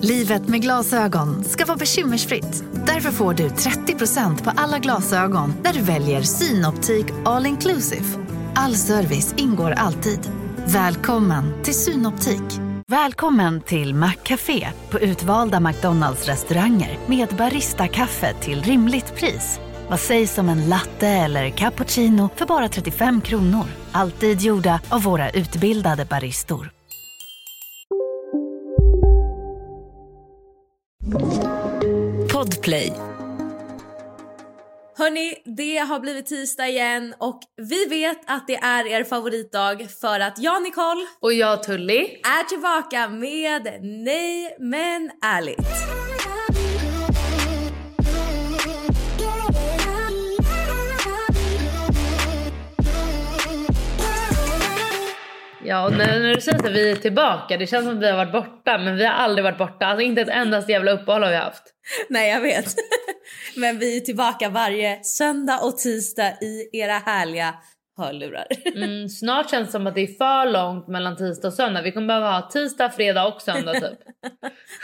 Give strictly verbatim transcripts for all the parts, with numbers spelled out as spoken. Livet med glasögon ska vara bekymmersfritt. Därför får du trettio procent på alla glasögon när du väljer Synoptik All Inclusive. All service ingår alltid. Välkommen till Synoptik. Välkommen till McCafé på utvalda McDonalds-restauranger med barista-kaffe till rimligt pris. Vad sägs om en latte eller cappuccino för bara trettiofem kronor? Alltid gjorda av våra utbildade baristor. Podplay. Hörrni, det har blivit tisdag igen och vi vet att det är er favoritdag för att jag, Nicole, och jag, Tully, är tillbaka med Nej men ärligt. Ja, och när, när du säger att vi är tillbaka, det känns som att vi har varit borta, men vi har aldrig varit borta. Alltså inte ett endast jävla uppehåll har vi haft. Nej, jag vet. Men vi är tillbaka varje söndag och tisdag i era härliga hörlurar. Mm, snart känns det som att det är för långt mellan tisdag och söndag. Vi kommer behöva ha tisdag, fredag och söndag typ.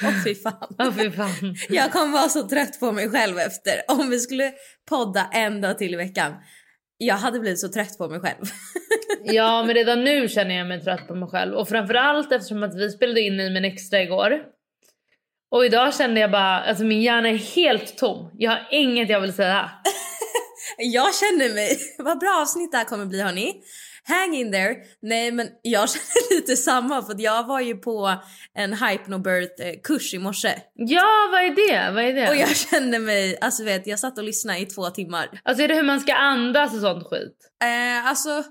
Åh oh, fy fan. Åh oh, fy fan. Jag kommer vara så trött på mig själv efter. Om vi skulle podda en dag till i veckan. Jag hade blivit så trött på mig själv. Ja, men redan nu känner jag mig trött på mig själv. Och framförallt eftersom att vi spelade in i min extra igår. Och idag kände jag bara, alltså min hjärna är helt tom. Jag har inget jag vill säga. Jag känner mig, vad bra avsnitt det här kommer bli, hörni. Hang in there. Nej, men jag känner lite samma, för jag var ju på en Hypnobaby-kurs i morse. Ja, vad är det? Vad är det? Och jag kände mig, alltså vet, jag satt och lyssnade i två timmar. Alltså är det hur man ska andas och sånt skit? Eh, alltså...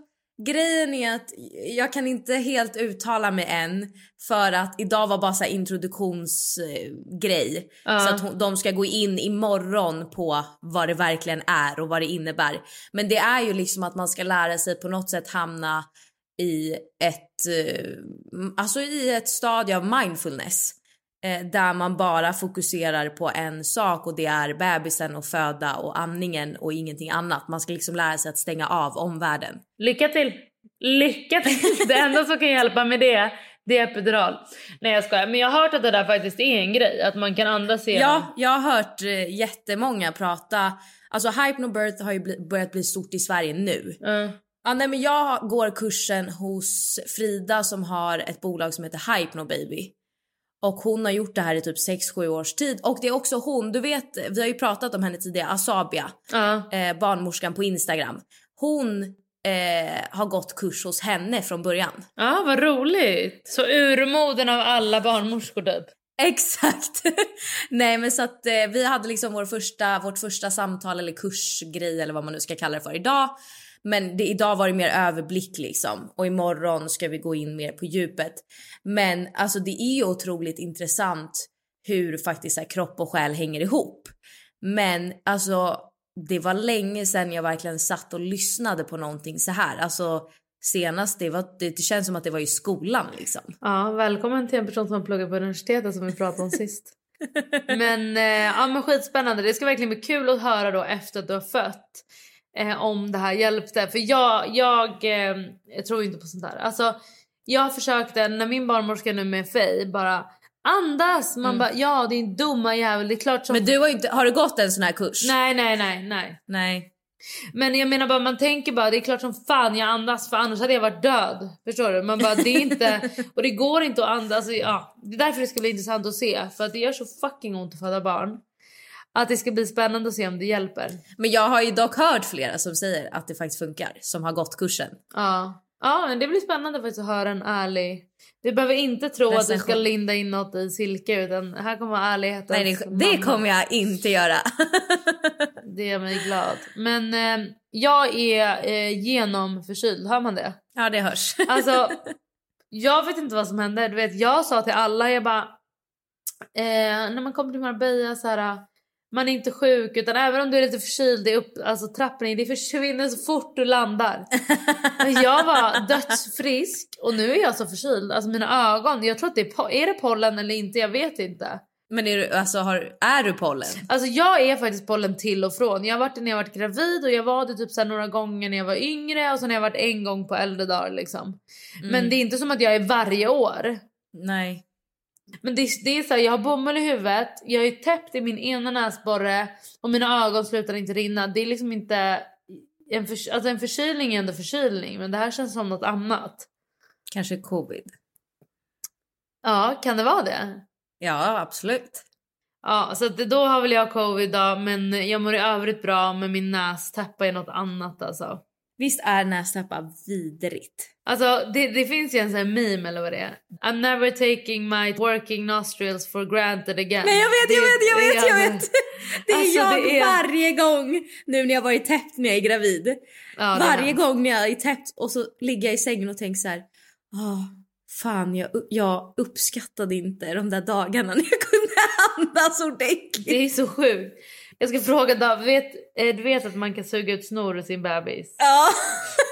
Grejen är att jag kan inte helt uttala mig än, för att idag var bara så här introduktionsgrej. uh. Så att de ska gå in imorgon på vad det verkligen är och vad det innebär. Men det är ju liksom att man ska lära sig på något sätt hamna i ett, alltså i ett stadie av mindfulness, där man bara fokuserar på en sak, och det är bebisen och föda och amningen och ingenting annat. Man ska liksom lära sig att stänga av omvärlden. Lycka till! Lycka till! Det enda som kan hjälpa med det, det är epidural. Nej, jag skojar. Men jag har hört att det där faktiskt är en grej, att man kan andas igenom. Ja, jag har hört jättemånga prata. Alltså Hypnobirth har ju börjat bli stort i Sverige nu. Mm. Ja, nej, men jag går kursen hos Frida som har ett bolag som heter Hypnobaby. Och hon har gjort det här i typ sex sju års tid. Och det är också hon, du vet, vi har ju pratat om henne tidigare, Asabia, uh. eh, barnmorskan på Instagram. Hon eh, har gått kurs hos henne från början. Ja, ah, vad roligt. Så urmoden av alla barnmorskor typ. Exakt. Nej, men så att eh, vi hade liksom vår första, vårt första samtal eller kursgrej eller vad man nu ska kalla det för idag. Men det, idag var det mer överblick liksom. Och imorgon ska vi gå in mer på djupet. Men alltså det är ju otroligt intressant hur faktiskt så här, kropp och själ hänger ihop. Men alltså det var länge sedan jag verkligen satt och lyssnade på någonting så här. Alltså senast, det, var, det, det känns som att det var i skolan liksom. Ja, välkommen till en person som pluggar på universitetet som vi pratade om sist. Men, eh, ja, men skitspännande. Det ska verkligen bli kul att höra då efter att du har fött. Eh, om det här hjälpte. För jag, jag, eh, jag tror inte på sånt här. Alltså jag försökte när min barnmorska nu med Faye bara andas. Man mm. bara ja, det är en dumma jävel, det är klart som... Men du har inte, har du gått en sån här kurs? Nej, nej, nej, nej, nej. Men jag menar bara, man tänker bara det är klart som fan jag andas, för annars hade jag varit död. Förstår du? Man bara, det är inte, och det går inte att andas. Ja, det är därför det ska bli intressant att se, för att det gör så fucking ont att föda barn. Att det ska bli spännande att se om det hjälper. Men jag har ju dock hört flera som säger att det faktiskt funkar, som har gått kursen. Ja, ja, men det blir spännande faktiskt att höra en ärlig. Du behöver inte tro Recension. Att du ska linda in något i silke, utan här kommer ärligheten. Nej, det, det kommer jag inte göra. Det gör mig glad. Men eh, jag är eh, genomförkyld, hör man det? Ja, det hörs. Alltså, jag vet inte vad som hände. Du vet, jag sa till alla, jag bara eh, när man kommer till Marbella så här, man är inte sjuk, utan även om du är lite förkyld, det är upp, alltså trappning, det försvinner så fort du landar. Jag var dödsfrisk och nu är jag så förkyld, alltså mina ögon, jag tror att det är, är det pollen eller inte, jag vet inte. Men är du, alltså, har, är du pollen? Alltså jag är faktiskt pollen till och från. Jag har varit det när jag varit gravid, och jag var det typ så här några gånger när jag var yngre, och sen har jag varit en gång på äldre dagar liksom. Mm. Men det är inte som att jag är varje år. Nej. Men det, det är så här, jag har bommel i huvudet, jag är täppt i min ena näsborre och mina ögon slutar inte rinna. Det är liksom inte en, för, alltså en förkylning är ändå förkylning, men det här känns som något annat. Kanske covid. Ja, kan det vara det? Ja, absolut. Ja, så att då har väl jag covid då, men jag mår i övrigt bra, men min nästäppa är något annat alltså. Visst är nästäppa vidrigt. Alltså det, det finns ju en sån här meme eller vad det är. I'm never taking my working nostrils for granted again. Nej, jag vet, det, jag vet, jag vet, jag vet. Det är alltså, jag det är... varje gång nu när jag varit täppt när jag är gravid. Ja, varje gång när jag är täppt och så ligger jag i sängen och tänker så här, oh, fan, jag, jag uppskattade inte de där dagarna när jag kunde andas ordentligt. Det är så sjukt. Jag ska fråga David, vet, du vet att man kan suga ut snor ur sin bebis? Ja,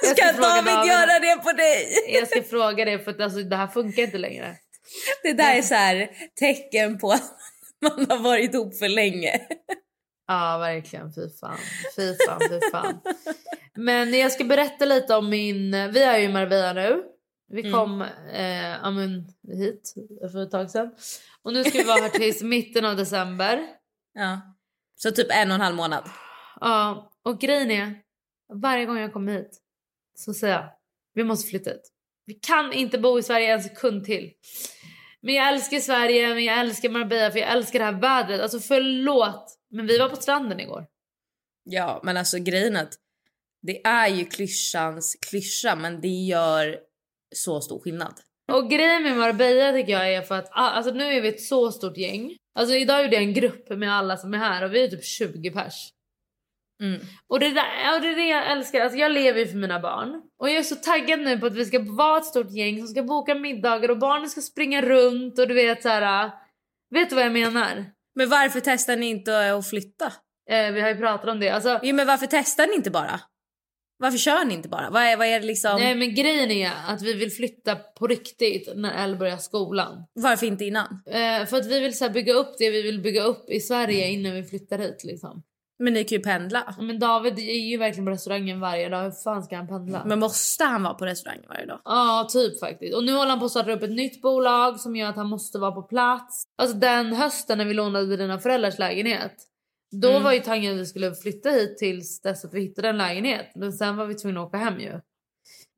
jag ska, ska David, David göra det på dig? Jag ska fråga det, för att alltså, det här funkar inte längre. Det där är så här tecken på att man har varit ihop för länge. Ja, verkligen, fy fan, fy fan, fy fan. Men jag ska berätta lite om min, vi är ju i Marbella nu. Vi kom mm. eh, amen, hit för ett tag sedan. Och nu ska vi vara här tills mitten av december. Ja. Så typ en och en halv månad. Ja, och grejen är, varje gång jag kommer hit så säger jag, vi måste flytta ut. Vi kan inte bo i Sverige en sekund till. Men jag älskar Sverige, men jag älskar Marbella, för jag älskar det här vädret. Alltså förlåt, men vi var på stranden igår. Ja, men alltså grejen att det är ju klyschans klyscha, men det gör så stor skillnad. Och grejen med Marbella tycker jag är för att alltså, nu är vi ett så stort gäng. Alltså idag är det en grupp med alla som är här, och vi är typ tjugo pers. Mm. Och det där, och det är det jag älskar. Alltså jag lever ju för mina barn. Och jag är så taggad nu på att vi ska vara ett stort gäng som ska boka middagar, och barnen ska springa runt, och du vet så här. Vet du vad jag menar? Men varför testar ni inte att flytta? Eh, vi har ju pratat om det. Alltså, jo, men varför testar ni inte bara? Varför kör ni inte bara? Vad är, vad är det liksom? Nej, men grejen är att vi vill flytta på riktigt när Elle börjar skolan. Varför inte innan? Eh, för att vi vill så här, bygga upp det vi vill bygga upp i Sverige innan vi flyttar hit liksom. Men ni kan ju pendla. Men David är ju verkligen på restaurangen varje dag. Hur fan ska han pendla? Men måste han vara på restaurangen varje dag? Ja, ah, typ faktiskt. Och nu håller han på att starta upp ett nytt bolag som gör att han måste vara på plats. Alltså den hösten när vi lånade dina föräldrars lägenhet, då mm. var ju tanken att vi skulle flytta hit tills dess att vi hittade en lägenhet. Men sen var vi tvungna att åka hem ju.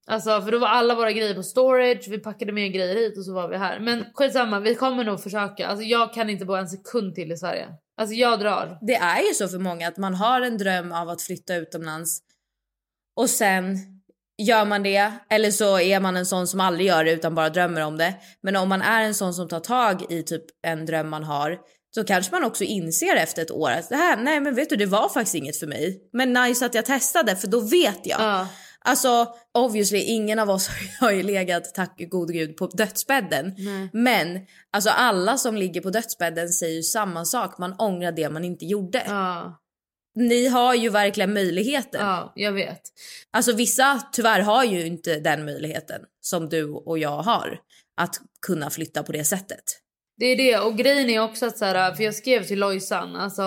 Alltså för då var alla våra grejer på storage. Vi packade med grejer hit och så var vi här. Men skitsamma, vi kommer nog försöka. Alltså jag kan inte bo en sekund till i Sverige. Alltså jag drar. Det är ju så för många att man har en dröm av att flytta utomlands. Och sen gör man det. Eller så är man en sån som aldrig gör det utan bara drömmer om det. Men om man är en sån som tar tag i typ en dröm man har, så kanske man också inser efter ett år att det här, nej men vet du, det var faktiskt inget för mig. Men nice att jag testade, för då vet jag. Uh. Alltså, obviously, ingen av oss har ju legat, tack god gud, på dödsbädden. Nej. Men, alltså alla som ligger på dödsbädden säger ju samma sak. Man ångrar det man inte gjorde. Uh. Ni har ju verkligen möjligheten. Ja, uh, jag vet. Alltså vissa tyvärr har ju inte den möjligheten som du och jag har. Att kunna flytta på det sättet. Det är det, och grejen är också att så här, för jag skrev till Lojsan alltså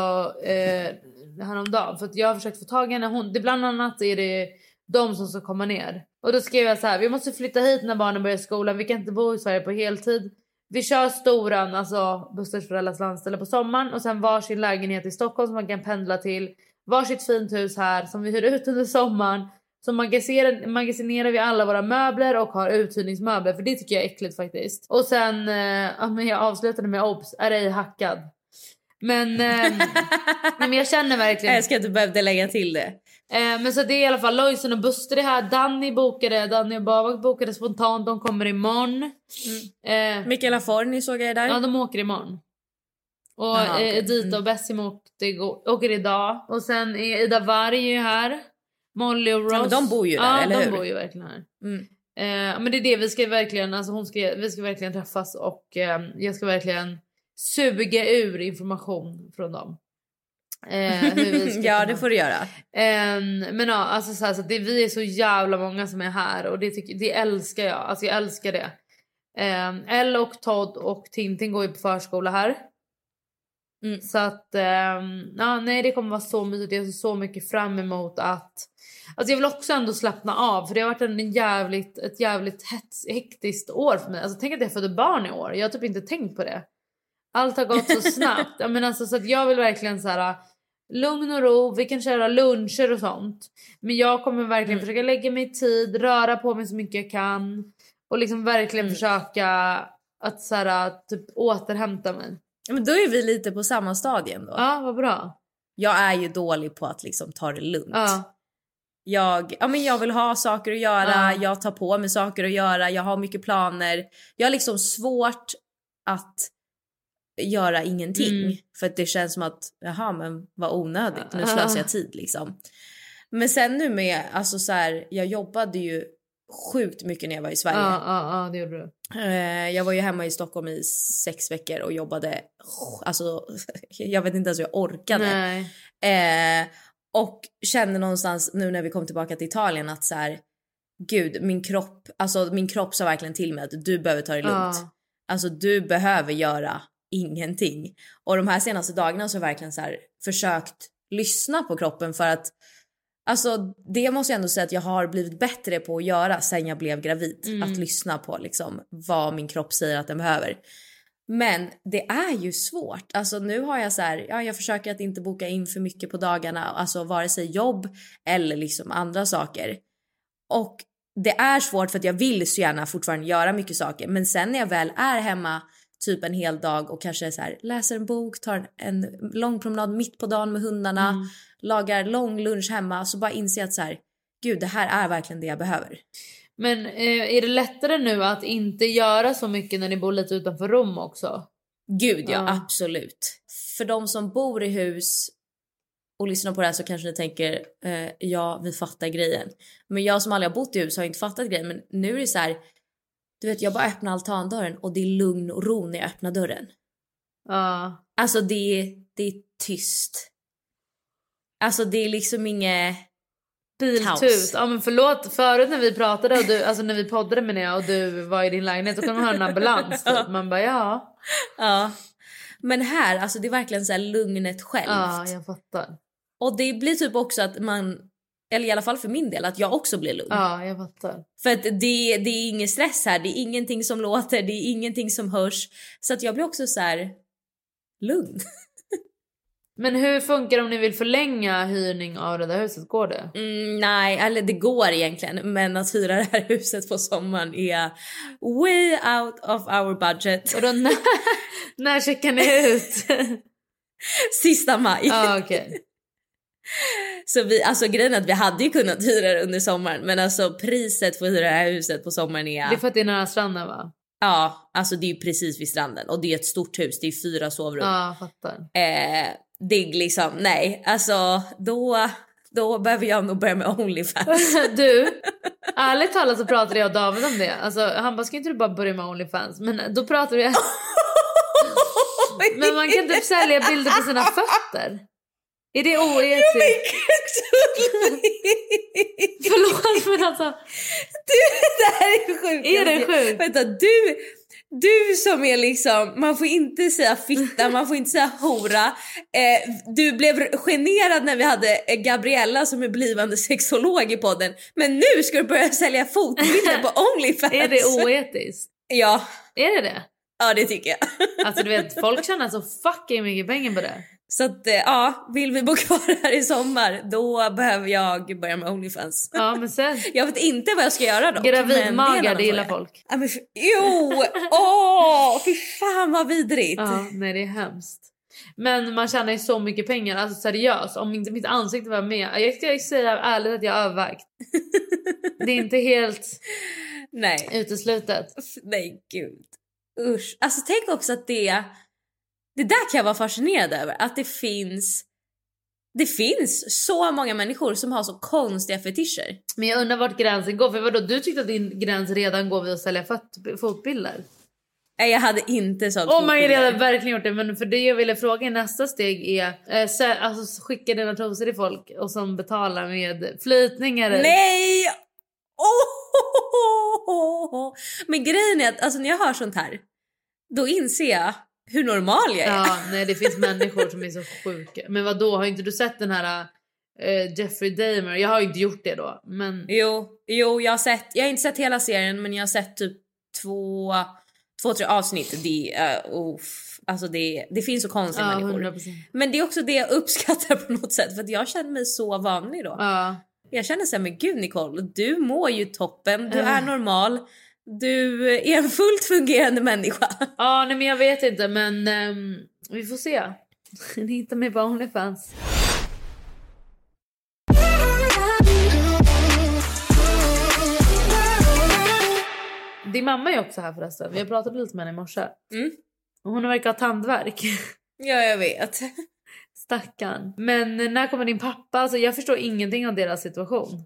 eh, häromdagen, för att jag har försökt få tag i henne. Hon, det bland annat är det de som ska komma ner. Och då skrev jag så här: vi måste flytta hit när barnen börjar skolan. Vi kan inte bo i Sverige på heltid. Vi kör storan, alltså Busters föräldrars landställe på sommaren, och sen varsin lägenhet i Stockholm som man kan pendla till. Varsitt fint hus här som vi hyr ut under sommaren. Så magasinerar, magasinerar vi alla våra möbler och har uthyrningsmöbler. För det tycker jag är äckligt faktiskt. Och sen, eh, ja, men jag avslutade med obs, är ej hackad. Men, eh, men jag känner verkligen. Jag älskar att du behövde lägga till det. Eh, men så det är i alla fall Lojsen och Buster är här. Danny bokade, Danny och Bavak bokade spontant. De kommer imorgon. Mm. Eh, Michaela Forn såg jag där. Ja, de åker imorgon. Och aha, okay. Edith och Bessim åkte, åker idag. Och sen är Ida Varg ju här. Molly och Ross. Ja, men de bor ju där, ja, eller de hur? Bor ju verkligen här. Mm. Eh, men det är det, vi ska verkligen, alltså hon ska, vi ska verkligen träffas, och eh, jag ska verkligen suga ur information från dem. Eh, hur vi ska ja, det får du göra. Eh, men ja, alltså så här, så det, vi är så jävla många som är här. Och det, tycker, det älskar jag. Alltså jag älskar det. Eh, Elle och Todd och Tintin går ju på förskola här. Mm. Så att, eh, ja, nej, det kommer vara så mysigt. Jag är så mycket fram emot att... Alltså jag vill också ändå slappna av. För det har varit en jävligt, ett jävligt hets, hektiskt år för mig. Alltså tänk att jag födde barn i år. Jag har typ inte tänkt på det. Allt har gått så snabbt. Jag menar, alltså, så att jag vill verkligen så här... lugn och ro, vi kan köra luncher och sånt. Men jag kommer verkligen mm. försöka lägga mig i tid, röra på mig så mycket jag kan. Och liksom verkligen mm. försöka att så här, typ återhämta mig. Men då är vi lite på samma stadie då. Ja, vad bra. Jag är ju dålig på att liksom ta det lugnt. Ja. Jag, ja, men jag vill ha saker att göra, ja. Jag tar på mig saker att göra, jag har mycket planer. Jag har liksom svårt att... göra ingenting mm. för att det känns som att jaha, men vad onödigt, nu slösar jag tid liksom. Men sen nu med alltså så här, jag jobbade ju sjukt mycket när jag var i Sverige. Ja, ja, ja, det gjorde du. Jag var ju hemma i Stockholm i sex veckor och jobbade alltså jag vet inte ens hur jag orkade. Nej. Eh, och kände någonstans nu när vi kom tillbaka till Italien att så här gud, min kropp, alltså min kropp sa verkligen till mig att du behöver ta det lugnt. Ja. Alltså du behöver göra ingenting. Och de här senaste dagarna så har jag verkligen så här försökt lyssna på kroppen för att alltså det måste jag ändå säga att jag har blivit bättre på att göra sen jag blev gravid. Mm. Att lyssna på liksom vad min kropp säger att den behöver. Men det är ju svårt. Alltså nu har jag så här, ja, jag försöker att inte boka in för mycket på dagarna. Alltså vare sig jobb eller liksom andra saker. Och det är svårt för att jag vill så gärna fortfarande göra mycket saker. Men sen när jag väl är hemma typ en hel dag och kanske så här, läser en bok, tar en, en lång promenad mitt på dagen med hundarna, mm. lagar lång lunch hemma, så bara inser att så här, gud, det här är verkligen det jag behöver. Men eh, är det lättare nu att inte göra så mycket när ni bor lite utanför Rom också? Gud, ja, ja, absolut. För de som bor i hus och lyssnar på det här så kanske ni tänker eh, ja, vi fattar grejen. Men jag som aldrig har bott i hus har inte fattat grejen, men nu är det så här. Du vet, jag bara öppnar altandörren och det är lugn och ro när jag öppnar dörren. Ja. Uh. Alltså det är, det är tyst. Alltså det är liksom inget biltut. Ja, men förlåt, förut när vi pratade och du, alltså när vi poddade med dig och du var i din lägenhet så kunde man höra en ambulans. Typ. Man bara ja. Ja. Uh. Men här, alltså det är verkligen så här lugnet självt. Ja, uh, jag fattar. Och det blir typ också att man... eller i alla fall för min del, att jag också blir lugn. Ja, jag fattar. För att det, det är ingen stress här. Det är ingenting som låter. Det är ingenting som hörs. Så att jag blir också så här lugn. Men hur funkar det om ni vill förlänga hyrning av det där huset? Går det? Mm, nej, eller det går egentligen. Men att hyra det här huset på sommaren är way out of our budget. Och då när, när checkar ni ut? Sista maj. Ja, ah, okej. Okay. Så vi, alltså grejen är att vi hade ju kunnat hyra det under sommaren. Men alltså priset för att hyra det här huset på sommaren är... Det är för att det är nära stranden, va? Ja, alltså det är ju precis vid stranden. Och det är ett stort hus, det är fyra sovrum. Ja, fattar. eh, Det är liksom, nej, alltså då, då behöver jag nog börja med OnlyFans. Du, ärligt talat så pratade jag och David om det. Alltså han bara, ska inte du bara börja med OnlyFans? Men då pratade jag men man kan typ sälja bilder på sina fötter. Är det oetiskt? Förlåt, men alltså... Du, det här är sjukt. Är det sjukt? Vänta, du, du som är liksom... Man får inte säga fitta, man får inte säga hora. Eh, du blev generad när vi hade Gabriella som är blivande sexolog i podden. Men nu ska du börja sälja fotbilder på OnlyFans. Är det oetiskt? Ja. Är det det? Ja, det tycker jag. Alltså du vet, folk tjänar så fucking mycket pengar på det. Så att, ja, vill vi bo kvar här i sommar, då behöver jag börja med OnlyFans. Ja, men sen... Jag vet inte vad jag ska göra då. Gravidmagar, det gillar folk. Ja, men, jo! Åh! Fy fan vad vidrigt. Ja, nej, det är hemskt. Men man tjänar ju så mycket pengar, alltså seriöst. Om inte mitt ansikte var med. Jag ska ju säga ärligt att jag har övervägt. Det är inte helt nej. Uteslutet. Nej, gud. Usch. Alltså tänk också att det... Det där kan jag vara fascinerad över. Att det finns det finns så många människor som har så konstiga fetischer. Men jag undrar vart gränsen går. För vadå, du tyckte att din gräns redan går vid att sälja fot- fotbilder? Nej, jag hade inte sånt. Om man hade verkligen gjort det. Men för det jag ville fråga i nästa steg är eh, så, alltså, skicka dina trosor till folk och som betalar med flytningar. Nej! Oh! Men grejen är att alltså, när jag hör sånt här, då inser jag hur normal jag är. Ja, nej, det finns människor som är så sjuka. Men vad då? Har inte du sett den här uh, Jeffrey Dahmer? Jag har ju inte gjort det då, men... Jo, jo jag, har sett, jag har inte sett hela serien, men jag har sett typ två... Två, tre avsnitt, det, uh, uff, alltså det, det finns så konstiga ja, människor. hundra procent. Men det är också det jag uppskattar på något sätt. För att jag känner mig så vanlig då. Ja. Jag känner så här, men gud Nicole, du mår ju toppen. Du ja. är normal. Du är en fullt fungerande människa. Ja, nej, men jag vet inte. Men um, vi får se. Ni hittar mig på OnlyFans. Din mamma är också här förresten. Vi har pratat lite med henne i morse. Mm. Hon verkar ha tandvärk. Ja, jag vet. Stackarn. Men när kommer din pappa? Alltså, jag förstår ingenting av deras situation.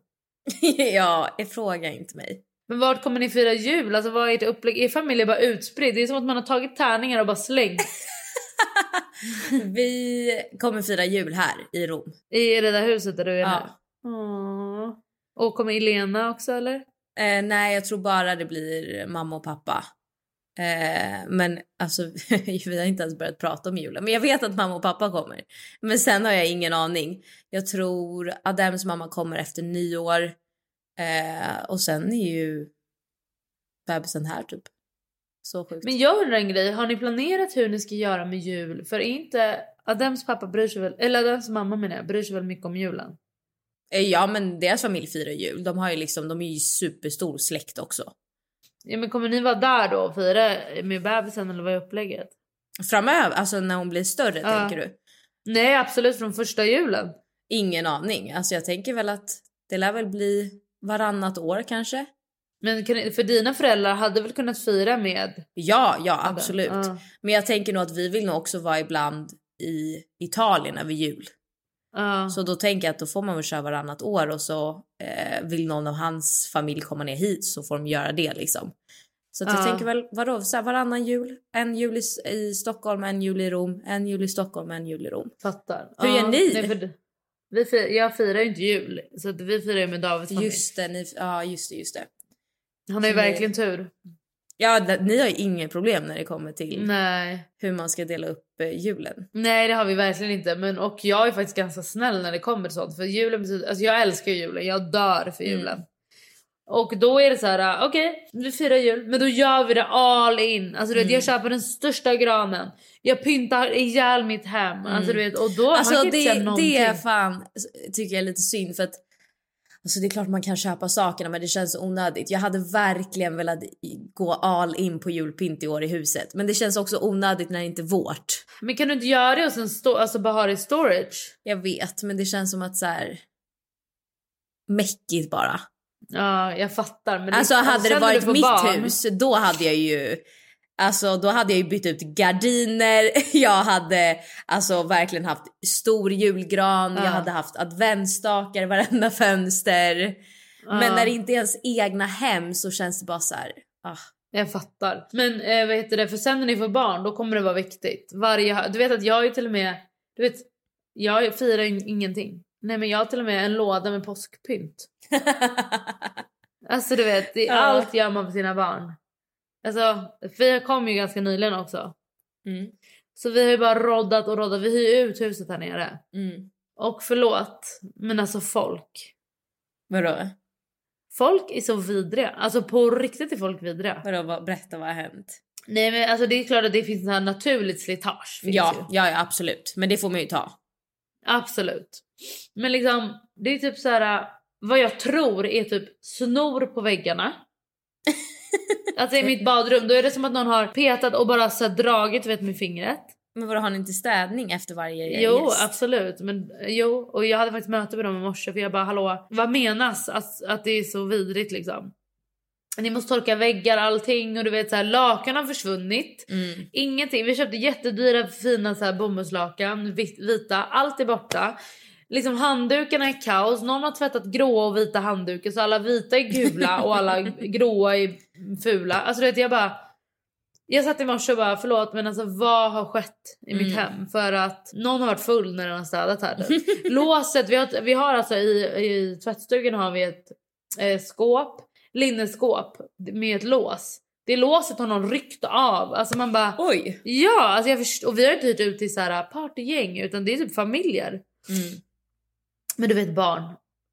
Ja, fråga inte mig. Men vart kommer ni fira jul? Alltså, vad är ert upplägg? Er familj är bara utspridd. Det är som att man har tagit tärningar och bara slängt. Vi kommer fira jul här i Rom. I det där huset där du är ja. nu? Åh. Och kommer Elena också, eller? Eh, nej, jag tror bara det blir mamma och pappa. Eh, men alltså, vi har inte ens börjat prata om julen. Men jag vet att mamma och pappa kommer. Men sen har jag ingen aning. Jag tror Adams mamma kommer efter nyår. Eh, och sen är ju bebisen här typ. Så sjukt. Men jag undrar en grej. Har ni planerat hur ni ska göra med jul? För inte Adams pappa bryr sig väl... Eller Adams mamma menar jag, bryr sig väl mycket om julen? Ja, men deras familj firar jul. De har ju liksom, de är ju superstor släkt också. Ja, men kommer ni vara där då och fira med bebisen eller vad är upplägget? Framöver, alltså när hon blir större, ja. tänker du? Nej, absolut från första julen. Ingen aning. Alltså jag tänker väl att det lär väl bli varannat år kanske. Men för dina föräldrar hade väl kunnat fira med? Ja, ja, absolut. Ja. Men jag tänker nog att vi vill nog också vara ibland i Italien över jul. Uh. Så då tänker jag att då får man väl köra varannat år. Och så eh, vill någon av hans familj komma ner hit, så får de göra det liksom. Så att uh. jag tänker väl, vadå, så här, varannan jul. En jul i, i Stockholm, en jul i Rom. En jul i Stockholm, en jul i Rom. Fattar. Hur uh. gör ni? Nej, för, vi fir, jag firar ju inte jul. Så att vi firar ju med Davids familj. Just det, ni, ja just det, just det. Han har ju verkligen tur. Ja, ni har ju inget problem när det kommer till Nej. hur man ska dela upp julen. Nej, det har vi verkligen inte. Men, och jag är faktiskt ganska snäll när det kommer till sånt. För julen betyder, alltså jag älskar julen, jag dör för julen. Mm. Och då är det så här, okej, okay, vi firar jul. Men då gör vi det all in. Alltså du vet, mm. jag köper den största granen. Jag pyntar ihjäl mitt hem. Mm. Alltså du vet, och då alltså, man kan det, inte det är fan, tycker jag är lite synd för att alltså det är klart man kan köpa sakerna, men det känns onödigt. Jag hade verkligen velat gå all in på julpynt i år i huset. Men det känns också onödigt när det inte är vårt. Men kan du inte göra det och sen stå, alltså bara ha det i storage? Jag vet, men det känns som att så här mäckigt bara. Ja, jag fattar. Men det, alltså hade det varit mitt barn. hus, då hade jag ju... Alltså då hade jag ju bytt ut gardiner. Jag hade alltså verkligen haft stor julgran. Uh. Jag hade haft adventstakar i varenda fönster. Uh. Men när det inte är ens egna hem så känns det bara så här. Uh. Jag fattar. Men eh, vad heter det? För sen när ni får barn då kommer det vara viktigt. Varje, du vet att jag är till och med... Du vet, jag firar in, ingenting. Nej, men jag har till och med en låda med påskpynt. Alltså du vet, det, uh. allt gör man för sina barn. Alltså, Fej kom ju ganska nyligen också. Mm. Så vi har ju bara roddat och roddat. Vi hyr ut huset här nere. Mm. Och förlåt, men alltså folk. Vadå? Folk är så vidriga. Alltså på riktigt är folk vidriga. Vadå, vad, berätta vad har hänt? Nej, men alltså det är klart att det finns en här naturligt slitage. Ja, ja, ja, absolut. Men det får man ju ta. Absolut. Men liksom, det är typ så här. Vad jag tror är typ snor på väggarna. Alltså i mitt badrum, då är det som att någon har petat och bara så dragit vet, med fingret. Men vadå, har ni inte städning efter varje Jo, gäst? absolut. Men, jo, och jag hade faktiskt möte med dem i morse. För jag bara, hallå, vad menas att, att det är så vidrigt liksom? Ni måste torka väggar, allting. Och du vet, så här, lakan har försvunnit. Mm. Ingenting, vi köpte jättedyra fina så här, bomullslakan, vita, allt är borta. Liksom handdukarna är kaos. Någon har tvättat gråa och vita handdukar. Så alla vita är gula och alla gråa är fula. Alltså du vet, jag bara... Jag satt i morse och bara, förlåt, men alltså vad har skett i mm. mitt hem? För att någon har varit full när den har städat här. Låset, vi har, vi har alltså i, i tvättstugan har vi ett eh, skåp, linneskåp med ett lås. Det låset har någon ryckt av. Alltså man bara, oj. Ja, alltså jag först- och vi har inte hyrt ut till så här partygäng, utan det är typ familjer. Mm. Men du vet, barn.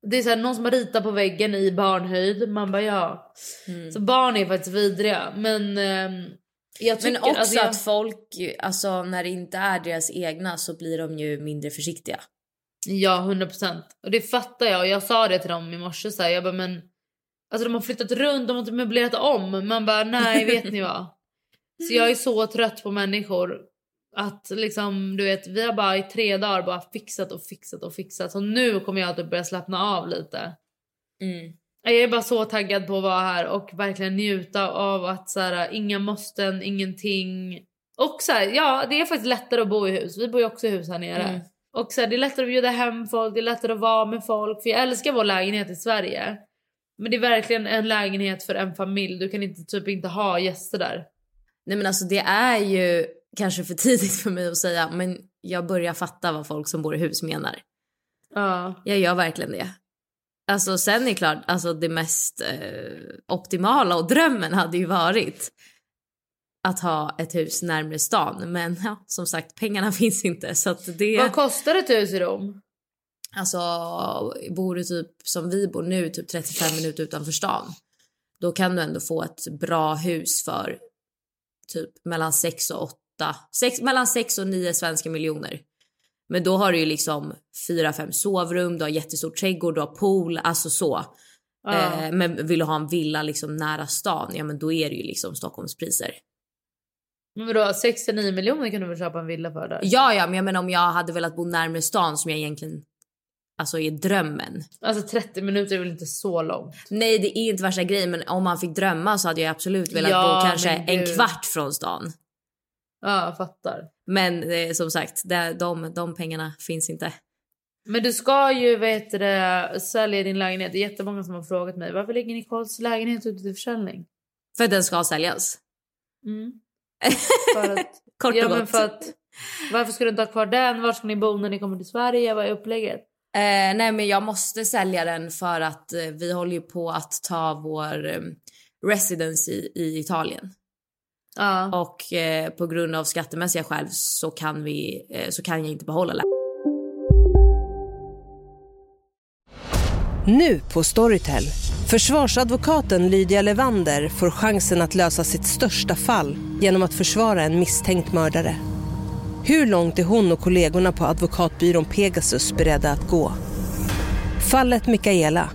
Det är så här, någon som har ritat på väggen i barnhöjd. Man bara, ja. Mm. Så barn är faktiskt vidriga. Men... Eh, Jag tycker, men också alltså jag... att folk, alltså när det inte är deras egna så blir de ju mindre försiktiga. Ja, hundra procent. Och det fattar jag, och jag sa det till dem i morse så här, jag bara, men alltså de har flyttat runt, de har inte möblerat om. Man bara, nej, vet ni vad? Så jag är så trött på människor att liksom, du vet, vi har bara i tre dagar bara fixat och fixat och fixat. Så nu kommer jag att börja slappna av lite. Mm. Jag är bara så taggad på att vara här och verkligen njuta av att så här, inga måsten, ingenting. Och så här, ja, det är faktiskt lättare att bo i hus. Vi bor ju också i hus här nere. Mm. Och så här, det är lättare att bjuda hem folk, det är lättare att vara med folk. För jag älskar vår lägenhet i Sverige. Men det är verkligen en lägenhet för en familj. Du kan inte, typ inte ha gäster där. Nej, men alltså det är ju kanske för tidigt för mig att säga. Men jag börjar fatta vad folk som bor i hus menar. Ja. Jag gör verkligen det. Alltså sen är klart, alltså det mest eh, optimala och drömmen hade ju varit att ha ett hus närmare stan. Men ja, som sagt, pengarna finns inte. Så att det... Vad kostar ett hus i Rom? Alltså, bor du typ som vi bor nu, typ trettiofem minuter utanför stan. Då kan du ändå få ett bra hus för typ mellan sex och åtta, sex, mellan sex och nio svenska miljoner. Men då har du ju liksom fyra, fem sovrum, du har jättestor trädgård, du har pool, alltså så. Uh. Eh, men vill du ha en villa liksom nära stan, ja men då är det ju liksom Stockholmspriser. Men vadå, sextionio miljoner kan du väl köpa en villa för där? Ja, ja, men jag menar om jag hade velat bo närmare stan som jag egentligen, alltså är drömmen. Alltså trettio minuter är väl inte så långt? Nej, det är inte värsta grejen, men om man fick drömma så hade jag absolut velat ja, bo kanske en kvart från stan. Ja, fattar. Men eh, som sagt, det, de, de pengarna finns inte. Men du ska ju, vad heter det, sälja din lägenhet. Det är jättemånga som har frågat mig, varför ligger Nicoles lägenhet ute till försäljning? För att den ska säljas. Mm. För att, kort och ja, gott. Men för att, varför ska du inte ha kvar den? Var ska ni bo när ni kommer till Sverige? Vad är upplägget? Eh, nej, men jag måste sälja den för att eh, vi håller ju på att ta vår eh, residence i, i Italien. Uh. Och eh, på grund av skattemässiga skäl så kan vi eh, så kan jag inte behålla lä- Nu på Storytel. Försvarsadvokaten Lydia Levander får chansen att lösa sitt största fall genom att försvara en misstänkt mördare. Hur långt är hon och kollegorna på advokatbyrån Pegasus beredda att gå? Fallet Michaela.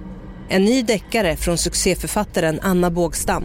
En ny deckare från succéförfattaren Anna Bågstam.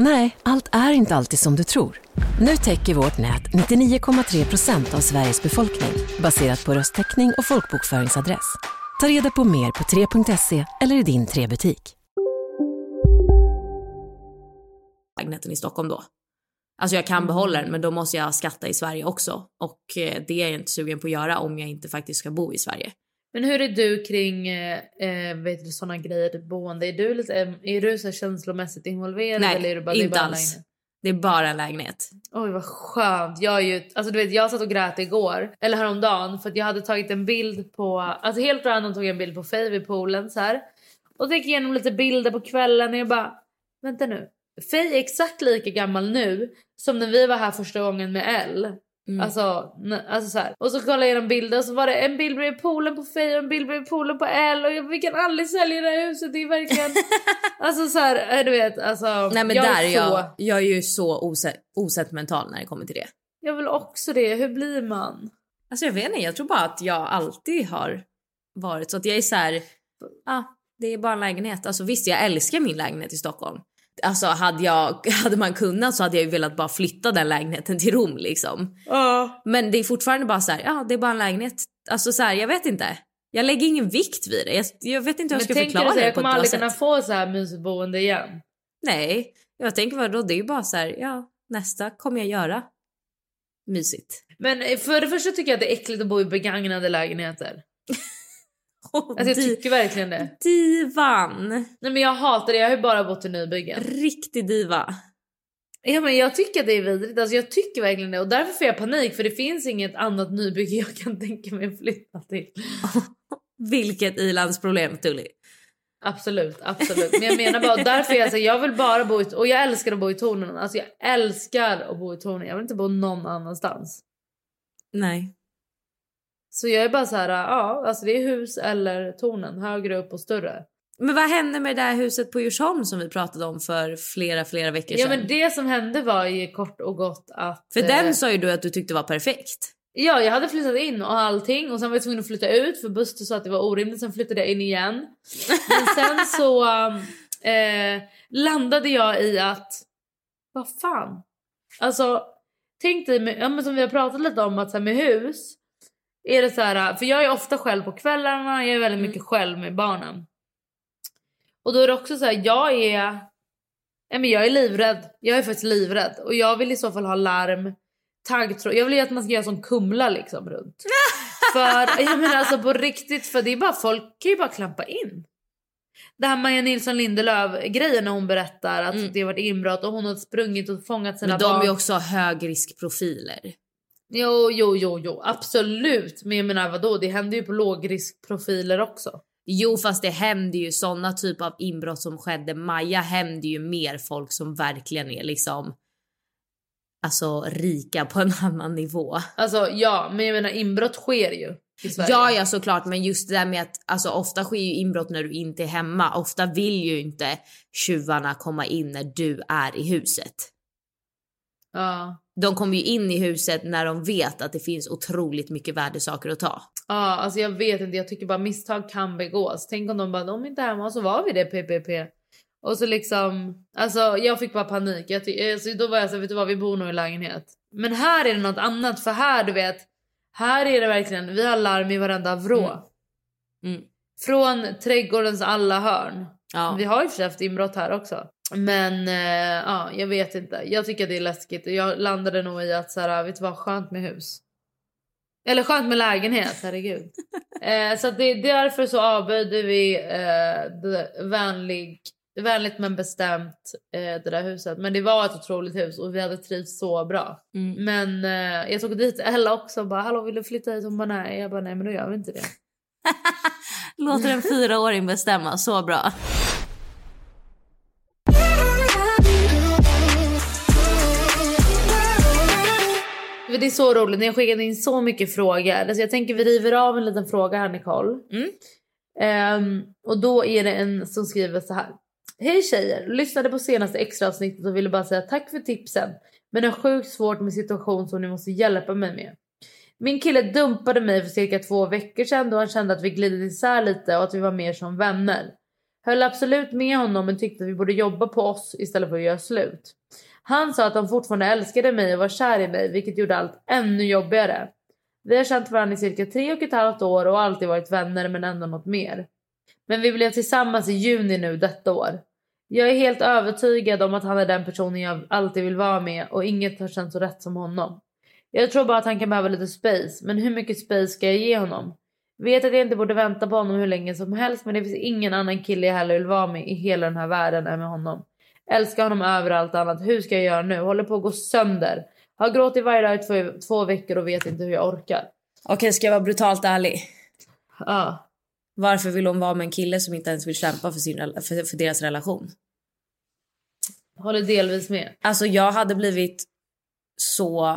Nej, allt är inte alltid som du tror. Nu täcker vårt nät nittionio komma tre procent av Sveriges befolkning baserat på röstteckning och folkbokföringsadress. Ta reda på mer på tre punkt se eller i din tre-butik. Lägenheten i Stockholm då. Alltså jag kan behålla den, men då måste jag skatta i Sverige också. Och det är jag inte sugen på att göra om jag inte faktiskt ska bo i Sverige. Men hur är du kring eh, vet du, sådana grejer, ditt boende? Är du, lite, är du så känslomässigt involverad? Nej, eller är du bara, inte det är bara alls. En det är bara en lägenhet. Oj, vad skönt. Jag, är ju, alltså, du vet, jag satt och grät igår, eller häromdagen, för att jag hade tagit en bild på... Alltså helt random tog jag en bild på Faye vid poolen så här. Och gick igenom lite bilder på kvällen och jag bara, vänta nu. Faye är exakt lika gammal nu som när vi var här första gången med Elle. Mm. Alltså, alltså så här. Och så kollade jag igenom bilder och så var det en bild bredvid poolen på Fej och en bild bredvid poolen på Elle. Och jag, vi kan aldrig sälja det här huset, det är verkligen alltså så här, du vet alltså. Nej men jag där är så... jag, jag är ju så osä- osentimental när det kommer till det. Jag vill också det, hur blir man? Alltså jag vet inte, jag tror bara att jag alltid har varit så att jag är så här. Ja, ah, det är bara en lägenhet. Alltså visst, jag älskar min lägenhet i Stockholm. alltså hade, jag, hade man kunnat så hade jag ju velat bara flytta den lägenheten till Rom liksom. Uh. Men det är fortfarande bara så här, ja, det är bara en lägenhet. Alltså så här, jag vet inte. Jag lägger ingen vikt vid det. Jag, jag vet inte hur jag ska förklara det på ett bra sätt. Men tänker du så jag kommer aldrig kunna få så här mysboende igen? Nej, jag tänker vad då, det är ju bara så här, ja, nästa kommer jag göra. Mysigt. Men för det första tycker jag att det är äckligt att bo i begagnade lägenheter. Oh, alltså jag di- tycker verkligen det. Divan. Nej, men jag hatar det, jag har ju bara bott i nybyggen. Riktig diva. Ja, men jag tycker att det är vidrigt. Alltså jag tycker verkligen det. Och därför får jag panik, för det finns inget annat nybygge jag kan tänka mig flytta till. Vilket ilandsproblem, Tully. Absolut, absolut. Men jag menar bara, därför jag säger, jag vill bara bo i, och jag älskar att bo i tornen. Alltså jag älskar att bo i tornen. Jag vill inte bo någon annanstans. Nej. Så jag är bara så här, ja, alltså det är hus eller tornen, högre upp och större. Men vad hände med det där huset på Djursholm som vi pratade om för flera, flera veckor sedan? Ja, men det som hände var ju kort och gott att... För eh... den sa ju du att du tyckte var perfekt. Ja, jag hade flyttat in och allting. Och sen var jag tvungen att flytta ut, för Buster sa att det var orimligt. Sen flyttade jag in igen. Men sen så eh, landade jag i att... Vad fan? Alltså, tänk dig, med, ja, men som vi har pratat lite om, att så här, med hus... Är det så här, för jag är ofta själv på kvällarna. Jag är väldigt mycket själv med barnen. Och då är det också så här, jag är... Nej, men jag är livrädd. Jag är faktiskt livrädd. Och jag vill i så fall ha larm... taggtråd. Jag vill ju att man ska göra som Kumla liksom runt. För jag menar alltså på riktigt, för det är bara, folk kan ju bara klampa in. Det här Maja Nilsson Lindelöv grejen när hon berättar att mm. det har varit inbrott och hon har sprungit och fångat sina barn. Men de barn. Är ju också högriskprofiler. Jo, jo, jo, jo. Absolut. Men jag menar vadå, det händer ju på lågriskprofiler också. Jo, fast det händer ju sådana typ av inbrott som skedde Maja, händer ju mer folk som verkligen är liksom... Alltså rika på en annan nivå. Alltså ja, men jag menar inbrott sker ju i Sverige. Ja, ja såklart. Men just det där med att alltså, ofta sker ju inbrott när du inte är hemma. Ofta vill ju inte tjuvarna komma in när du är i huset. Ja. De kommer ju in i huset när de vet att det finns otroligt mycket värdesaker att ta. Ja, alltså jag vet inte. Jag tycker bara misstag kan begås. Tänk om de bara, de är inte hemma, så var vi det P P P. Och så liksom, alltså jag fick bara panik. Jag ty- så då var jag så, vet du vad, vi bor nog i lägenhet. Men här är det något annat, för här du vet, här är det verkligen, vi har larm i varenda vrå. Mm. Mm. Från trädgårdens alla hörn. Ja. Vi har ju försökt inbrott här också. Men eh, ja, jag vet inte. Jag tycker det är läskigt. Jag landade nog i att så här, vet du vad, skönt med hus. Eller skönt med lägenhet, herregud. eh, så att det är därför så avböjde vi eh, vänlig vänligt men bestämt eh, det där huset. Men det var ett otroligt hus och vi hade trivts så bra. Mm. Men eh, jag tog dit Ella också och bara, hallå, vill du flytta hit? Hon bara, nej. Jag bara, nej men då gör vi inte det. Låter en fyraåring bestämma, så bra. Det är så roligt, ni har skickat in så mycket frågor. Så jag tänker vi river av en liten fråga här, Nicole. Mm. Um, och då är det en som skriver så här: hej tjejer, lyssnade på senaste extra avsnittet och ville bara säga tack för tipsen, men det är sjukt svårt med situation som ni måste hjälpa mig med. Min kille dumpade mig för cirka två veckor sedan, då han kände att vi glidit isär lite och att vi var mer som vänner. Höll absolut med honom, men tyckte att vi borde jobba på oss istället för att göra slut. Han sa att han fortfarande älskade mig och var kär i mig, vilket gjorde allt ännu jobbigare. Vi har känt varandra i cirka tre och ett halvt år och alltid varit vänner, men ändå något mer. Men vi blev tillsammans i juni nu detta år. Jag är helt övertygad om att han är den personen jag alltid vill vara med och inget har känts så rätt som honom. Jag tror bara att han kan behöva lite space, men hur mycket space ska jag ge honom? Vet att jag inte borde vänta på honom hur länge som helst, men det finns ingen annan kille jag heller vill vara med i hela den här världen än med honom. Älskar honom överallt annat, hur ska jag göra nu? Håller på att gå sönder. Har gråtit varje dag i två, två veckor och vet inte hur jag orkar. Okej, ska jag vara brutalt ärlig? Ja. Varför vill hon vara med en kille som inte ens vill kämpa för, sin, för, för deras relation? Håller delvis med. Alltså jag hade blivit så...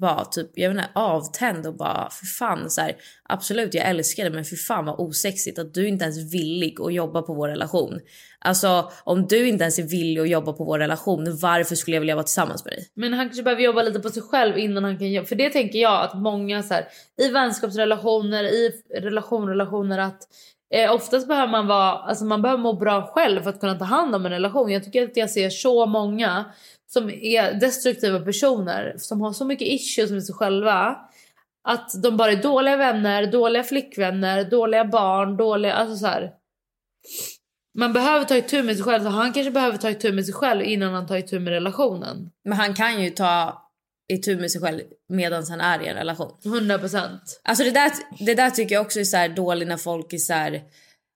Bara typ, jag vet inte, avtänd och bara, för fan så här, absolut jag älskar det, men för fan vad osexigt att du inte ens är villig att jobba på vår relation. Alltså om du inte ens är villig att jobba på vår relation, varför skulle jag vilja vara tillsammans med dig? Men han kanske behöver jobba lite på sig själv innan han kan jobba. För det tänker jag att många så här, i vänskapsrelationer, i relation, relationer att Eh, oftast behöver man vara, alltså man behöver må bra själv för att kunna ta hand om en relation. Jag tycker att jag ser så många som är destruktiva personer som har så mycket issues med sig själva att de bara är dåliga vänner, dåliga flickvänner, dåliga barn, dåliga, alltså så här. Man behöver ta itu med sig själv, så han kanske behöver ta itu med sig själv innan han tar itu med relationen. Men han kan ju ta itu med sig själv medan han är i en relation. hundra procent. Alltså det där, det där tycker jag också är så här dåligt när folk är så här,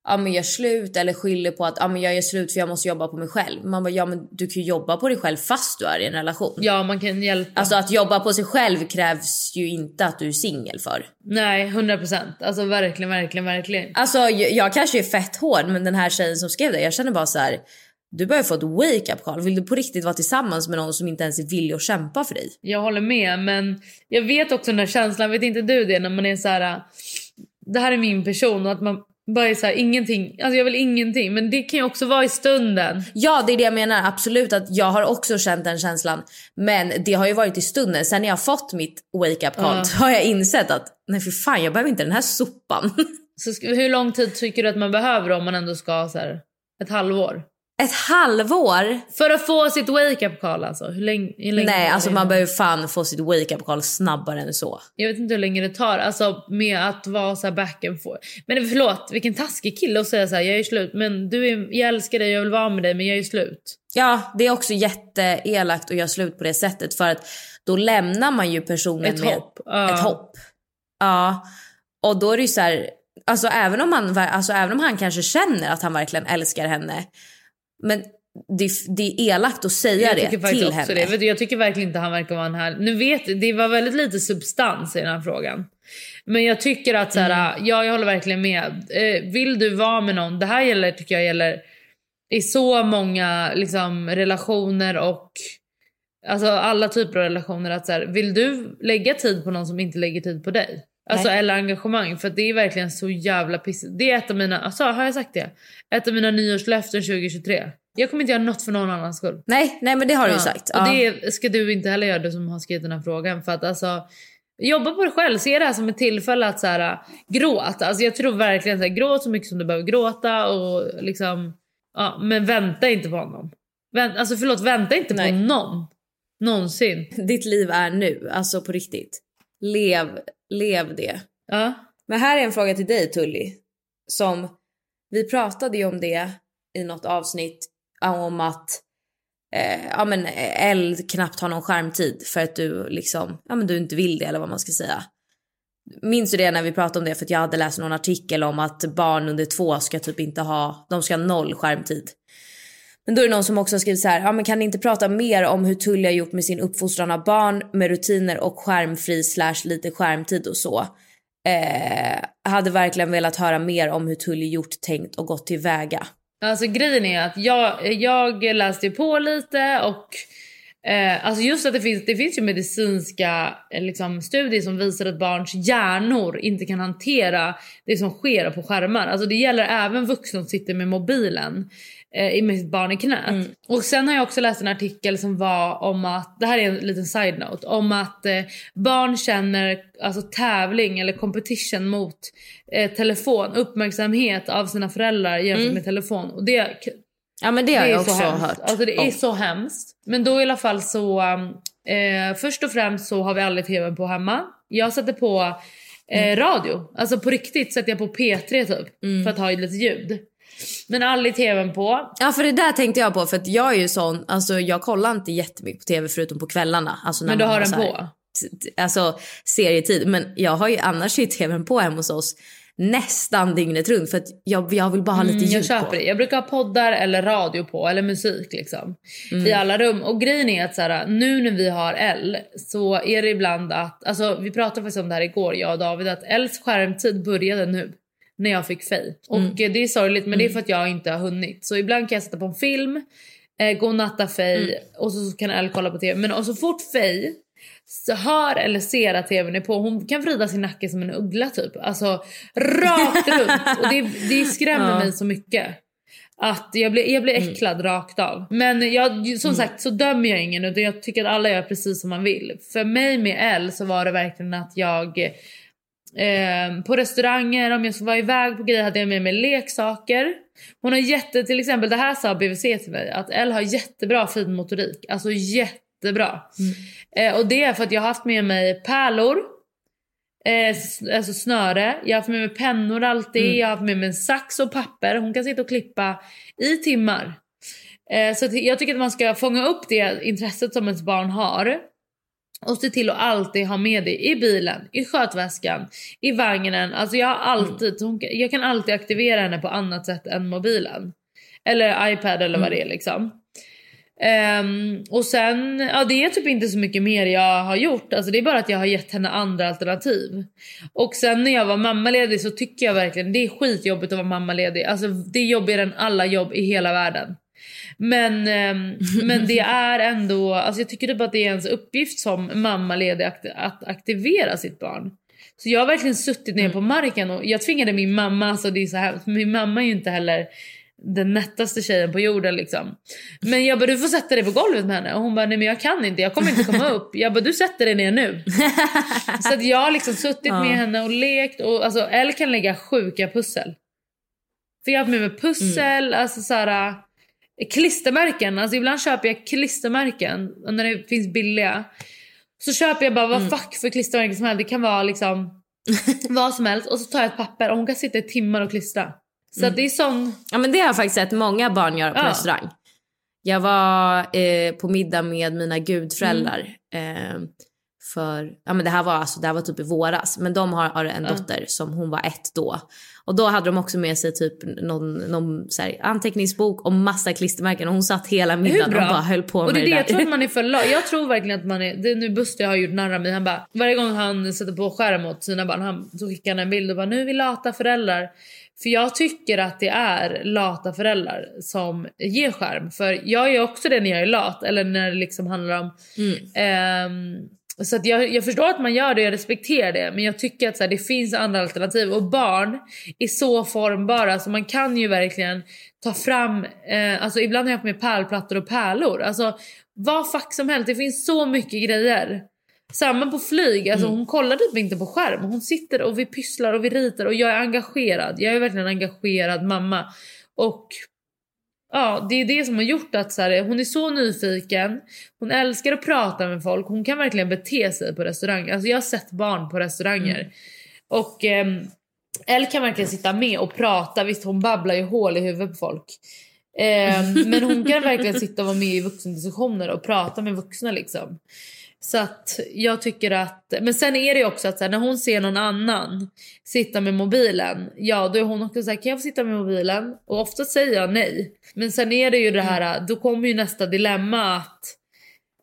ja men jag slut eller skyller på att ja men jag är slut för jag måste jobba på mig själv. Man bara, ja men du kan ju jobba på dig själv fast du är i en relation. Ja, man kan hjälpa. Alltså att jobba på sig själv krävs ju inte att du är singel för. Nej, hundra procent. Alltså verkligen, verkligen, verkligen. Alltså jag, jag kanske är fett hård, men den här tjejen som skrev det, jag känner bara så här, du börjar få ett wake-up call. Vill du på riktigt vara tillsammans med någon som inte ens är villig att kämpa för dig? Jag håller med, men jag vet också den här känslan, vet inte du det, när man är så här, det här är min person och att man bara så här, ingenting, alltså jag vill ingenting. Men det kan ju också vara i stunden. Ja, det är det jag menar, absolut, att jag har också känt den känslan, men det har ju varit i stunden. Sen när jag fått mitt wake-up call uh. har jag insett att, nej för fan, jag behöver inte den här sopan. Så hur lång tid tycker du att man behöver om man ändå ska så här, ett halvår? Ett halvår? För att få sitt wake-up call, alltså hur länge, hur länge nej, alltså man behöver fan få sitt wake-up call snabbare än så. Jag vet inte hur länge det tar, alltså med att vara så här back and forth. Men förlåt, vilken taskig kille att säga så här, jag är slut, men du är, jag älskar dig, jag vill vara med dig, men jag är slut. Ja, det är också jätteelakt att göra slut på det sättet, för att då lämnar man ju personen ett med hopp. Uh. Ett hopp. Ja. Och då är det ju så här, alltså även om han, alltså även om han kanske känner att han verkligen älskar henne, men det, det är elakt att säga det till henne. Det. Vet du, jag tycker verkligen inte han verkar vara en här. Nu vet, det var väldigt lite substans i den här frågan. Men jag tycker att så här, mm. ja, jag håller verkligen med. Eh, vill du vara med någon? Det här gäller, tycker jag gäller i så många liksom, relationer och alltså alla typer av relationer, att så här, vill du lägga tid på någon som inte lägger tid på dig? Alltså, eller engagemang, för det är verkligen så jävla pissigt. Det är ett av mina, alltså har jag sagt det? Ett av mina nyårslöften tjugohundratjugotre. Jag kommer inte göra något för någon annans skull. Nej, nej men det har ja. du sagt. Och ja. det ska du inte heller göra, du som har skrivit den här frågan. För att alltså, jobba på dig själv. Se det här som ett tillfälle att så här, gråta. Alltså jag tror verkligen så här, gråt så mycket som du behöver gråta. Och liksom, ja, men vänta inte på honom. Vänt, alltså förlåt, vänta inte nej. på någon. Någonsin. Ditt liv är nu, alltså på riktigt. Lev, lev det. Ja. Men här är en fråga till dig, Tully, som vi pratade ju om det i något avsnitt om att eh, ja men Elle knappt har någon skärmtid för att du liksom, ja men du inte vill det eller vad man ska säga. Minns du det när vi pratade om det? För att jag hade läst någon artikel om att barn under två ska typ inte ha, de ska ha noll skärmtid. Men då är det någon som också har skrivit så här, ja men kan ni inte prata mer om hur Tully har gjort med sin uppfostran av barn med rutiner och skärmfri slash lite skärmtid och så. Eh, hade verkligen velat höra mer om hur Tully gjort, tänkt och gått tillväga. Alltså grejen är att jag, jag läste på lite och eh, alltså just att det finns, det finns ju medicinska liksom, studier som visar att barns hjärnor inte kan hantera det som sker på skärmar. Alltså det gäller även vuxna som sitter med mobilen i mitt barn i knät. Mm. Och sen har jag också läst en artikel som var om att, det här är en liten side note, om att eh, barn känner alltså tävling eller competition mot eh, telefon, uppmärksamhet av sina föräldrar jämfört mm. med telefon. Och det, ja, men det, det har jag också hört. Alltså det är så hemskt. Men då i alla fall så eh, först och främst så har vi aldrig T V på hemma. Jag satte på eh, mm. radio. Alltså på riktigt satte jag på P tre typ mm. för att ha lite ljud. Men aldrig tvn på. Ja, för det där tänkte jag på, för att jag är ju sån, alltså jag kollar inte jättemycket på tv förutom på kvällarna, alltså när men du har den här, på t- alltså serietid. Men jag har ju annars ju tvn på hemma hos oss nästan dygnet runt, för att jag, jag vill bara ha lite ljud mm, jag köper på det. Jag brukar ha poddar eller radio på, eller musik liksom mm. i alla rum. Och grejen är att så här, nu när vi har Elle så är det ibland att, alltså vi pratade faktiskt om det här igår, jag och David, att Elles skärmtid började nu när jag fick Faye. Och mm. det är sorgligt, men det är för att jag inte har hunnit. Så ibland kan jag sätta på en film, eh, gå och natta Faye mm. och så kan Elle kolla på tv. Men och så fort Faye så hör eller ser att tvn är på, hon kan vrida sin nacke som en uggla typ. Alltså rakt runt. Och det, det skrämmer ja. mig så mycket att jag blir, jag blir äcklad mm. rakt av. Men jag, som sagt, så dömer jag ingen, och jag tycker att alla gör precis som man vill. För mig med Elle så var det verkligen att jag Eh, på restauranger, om jag var iväg på grejer hade jag med mig leksaker. Hon har jätte, till exempel det här sa B V C till mig, att Elle har jättebra fin motorik, alltså jättebra. Mm. eh, och det är för att jag har haft med mig pärlor, eh, alltså snöre, jag har haft med mig pennor alltid, mm. jag har haft med mig en sax och papper, hon kan sitta och klippa i timmar. eh, så jag tycker att man ska fånga upp det intresset som ett barn har och se till att alltid ha med det i bilen, i skötväskan, i vagnen. Alltså jag har alltid, mm. jag kan alltid aktivera henne på annat sätt än mobilen. Eller iPad eller mm. vad det är liksom. Um, och sen, ja det är typ inte så mycket mer jag har gjort. Alltså det är bara att jag har gett henne andra alternativ. Och sen när jag var mammaledig så tycker jag verkligen, det är skitjobbigt att vara mammaledig. Alltså det är jobbigare än alla jobb i hela världen. Men, men det är ändå, alltså jag tycker bara att det är ens uppgift som mammaledig att aktivera sitt barn. Så jag har verkligen suttit ner på marken och jag tvingade min mamma, alltså det är så här, min mamma är ju inte heller den nättaste tjejen på jorden liksom. Men jag bara, du får sätta dig på golvet med henne. Och hon bara, nej men jag kan inte, jag kommer inte komma upp. Jag bara, du sätter dig ner nu. Så att jag har liksom suttit ja. med henne och lekt. Och alltså Elle kan lägga sjuka pussel. För jag har med mig pussel, mm. alltså såhär klistermärken, alltså ibland köper jag klistermärken och när det finns billiga så köper jag bara vad mm. fuck för klistermärken som helst, det kan vara liksom vad som helst, och så tar jag ett papper och hon kan sitta i timmar och klistra. Så mm. att det är sån. Ja men det har jag faktiskt sett många barn göra på ja. restaurang. Jag var eh, på middag med mina gudföräldrar mm. eh, för ja men det här var alltså det här var typ i våras, men de har, har en ja. dotter som hon var ett då. Och då hade de också med sig typ någon, någon så här anteckningsbok och massa klistermärken. Och hon satt hela middagen och bara höll på med och det, det där. Jag tror, man är för, jag tror verkligen att man är... Det är nu Buster har gjort narra mig. Han bara, varje gång han sätter på skärm åt sina barn, han så skickar han en bild och bara, nu är vi lata föräldrar. För jag tycker att det är lata föräldrar som ger skärm. För jag är också det när jag är lat. Eller när det liksom handlar om... Mm. Um, Så att jag, jag förstår att man gör det, jag respekterar det. Men jag tycker att så här, det finns andra alternativ. Och barn är så formbara. Så man kan ju verkligen ta fram eh, alltså ibland har jag haft med pärlplattor och pärlor. Alltså vad fuck som helst. Det finns så mycket grejer. Samma på flyg, alltså mm. hon kollar typ inte på skärm. Hon sitter och vi pysslar och vi ritar. Och jag är engagerad, jag är verkligen en engagerad mamma. Och ja, det är det som har gjort att så här, hon är så nyfiken. Hon älskar att prata med folk. Hon kan verkligen bete sig på restaurang. Alltså jag har sett barn på restauranger. Mm. Och eh, Elle kan verkligen sitta med och prata. Visst, hon babblar ju hål i huvudet på folk. Eh, men hon kan verkligen sitta och vara med i vuxendiskussioner och prata med vuxna liksom. Så att jag tycker att... Men sen är det ju också att så här, när hon ser någon annan sitta med mobilen, ja då är hon också så här, kan jag få sitta med mobilen? Och ofta säger jag nej. Men sen är det ju det här, då kommer ju nästa dilemma att